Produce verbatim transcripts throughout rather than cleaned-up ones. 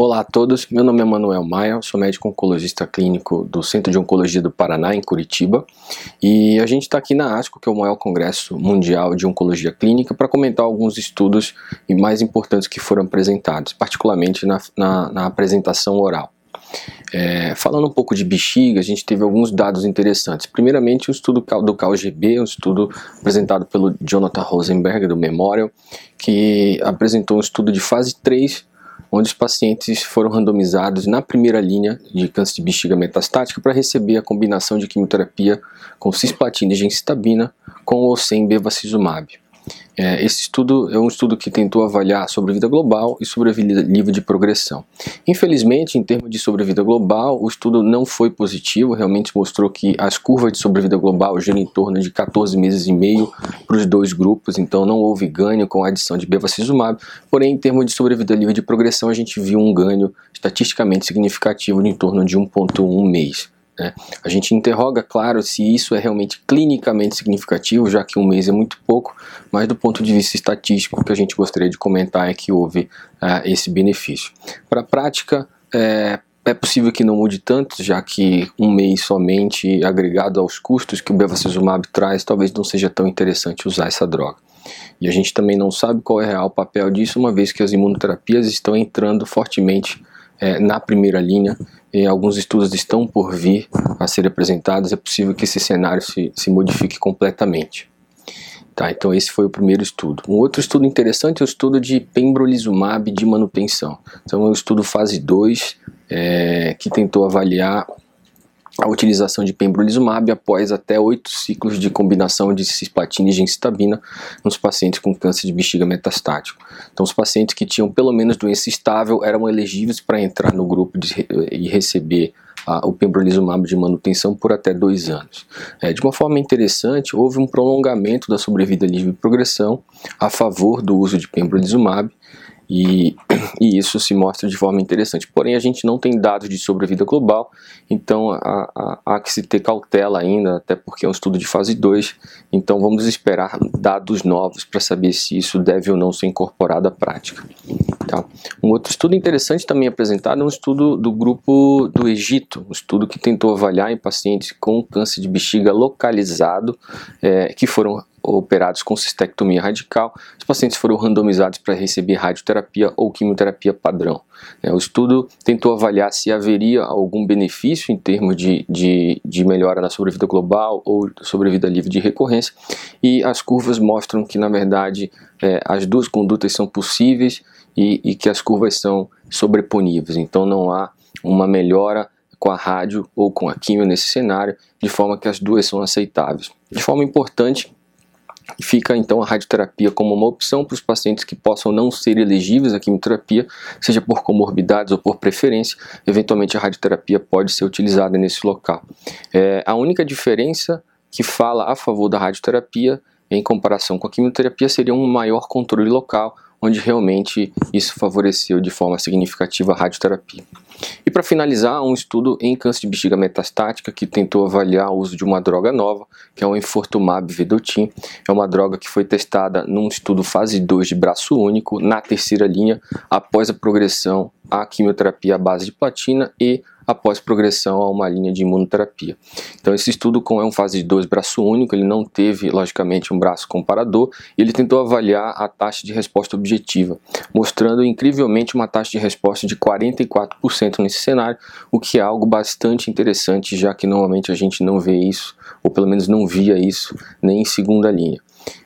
Olá a todos, meu nome é Manuel Maia, sou médico oncologista clínico do Centro de Oncologia do Paraná, em Curitiba, e a gente está aqui na ASCO, que é o maior congresso mundial de oncologia clínica, para comentar alguns estudos mais importantes que foram apresentados, particularmente na, na, na apresentação oral. É, falando um pouco de bexiga, a gente teve alguns dados interessantes. Primeiramente, o estudo do CalGB, um estudo apresentado pelo Jonathan Rosenberg, do Memorial, que apresentou um estudo de fase três, onde os pacientes foram randomizados na primeira linha de câncer de bexiga metastática para receber a combinação de quimioterapia com cisplatina e gemcitabina com ou sem bevacizumab. É, esse estudo é um estudo que tentou avaliar sobrevida global e sobrevida livre de progressão. Infelizmente, em termos de sobrevida global, o estudo não foi positivo, realmente mostrou que as curvas de sobrevida global giram em torno de quatorze meses e meio para os dois grupos, então não houve ganho com a adição de bevacizumab, porém, em termos de sobrevida livre de progressão, a gente viu um ganho estatisticamente significativo de em torno de um vírgula um mês. É, a gente interroga, claro, se isso é realmente clinicamente significativo, já que um mês é muito pouco, mas do ponto de vista estatístico, o que a gente gostaria de comentar é que houve uh, esse benefício. Para a prática, é, é possível que não mude tanto, já que um mês somente agregado aos custos que o bevacizumab traz, talvez não seja tão interessante usar essa droga. E a gente também não sabe qual é real o papel disso, uma vez que as imunoterapias estão entrando fortemente É, na primeira linha, e alguns estudos estão por vir a ser apresentados, é possível que esse cenário se, se modifique completamente. Tá, então esse foi o primeiro estudo. Um outro estudo interessante é o estudo de pembrolizumab de manutenção. Então é um estudo fase dois, é, que tentou avaliar a utilização de pembrolizumab após até oito ciclos de combinação de cisplatina e gemcitabina nos pacientes com câncer de bexiga metastático. Então, os pacientes que tinham pelo menos doença estável eram elegíveis para entrar no grupo de, e receber a, o pembrolizumab de manutenção por até dois anos. É, de uma forma interessante, houve um prolongamento da sobrevida livre de progressão a favor do uso de pembrolizumab, E, e isso se mostra de forma interessante. Porém, a gente não tem dados de sobrevida global, então há, há, há que se ter cautela ainda, até porque é um estudo de fase dois, então vamos esperar dados novos para saber se isso deve ou não ser incorporado à prática. Tá? Um outro estudo interessante também apresentado é um estudo do grupo do Egito, um estudo que tentou avaliar em pacientes com câncer de bexiga localizado, é, que foram operados com cistectomia radical, os pacientes foram randomizados para receber radioterapia ou quimioterapia padrão. É, o estudo tentou avaliar se haveria algum benefício em termos de, de, de melhora na sobrevida global ou sobrevida livre de recorrência, e as curvas mostram que, na verdade, é, as duas condutas são possíveis e, e que as curvas são sobreponíveis, então não há uma melhora com a rádio ou com a quimio nesse cenário, de forma que as duas são aceitáveis. De forma importante, fica então a radioterapia como uma opção para os pacientes que possam não ser elegíveis à quimioterapia, seja por comorbidades ou por preferência, eventualmente a radioterapia pode ser utilizada nesse local. É, a única diferença que fala a favor da radioterapia em comparação com a quimioterapia seria um maior controle local, onde realmente isso favoreceu de forma significativa a radioterapia. E para finalizar, um estudo em câncer de bexiga metastática que tentou avaliar o uso de uma droga nova, que é o Enfortumab vedotin. É uma droga que foi testada num estudo fase dois de braço único, na terceira linha, após a progressão à quimioterapia à base de platina e após progressão a uma linha de imunoterapia. Então esse estudo, como é um fase dois braço único, ele não teve, logicamente, um braço comparador, e ele tentou avaliar a taxa de resposta objetiva, mostrando incrivelmente uma taxa de resposta de quarenta e quatro por cento nesse cenário, o que é algo bastante interessante, já que normalmente a gente não vê isso, ou pelo menos não via isso, nem em segunda linha.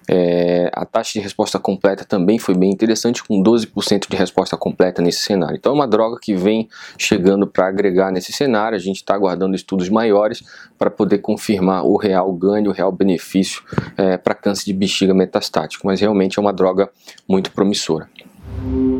É, a taxa de resposta completa também foi bem interessante, com doze por cento de resposta completa nesse cenário. Então é uma droga que vem chegando para agregar nesse cenário, a gente está aguardando estudos maiores para poder confirmar o real ganho, o real benefício é, para câncer de bexiga metastático, mas realmente é uma droga muito promissora.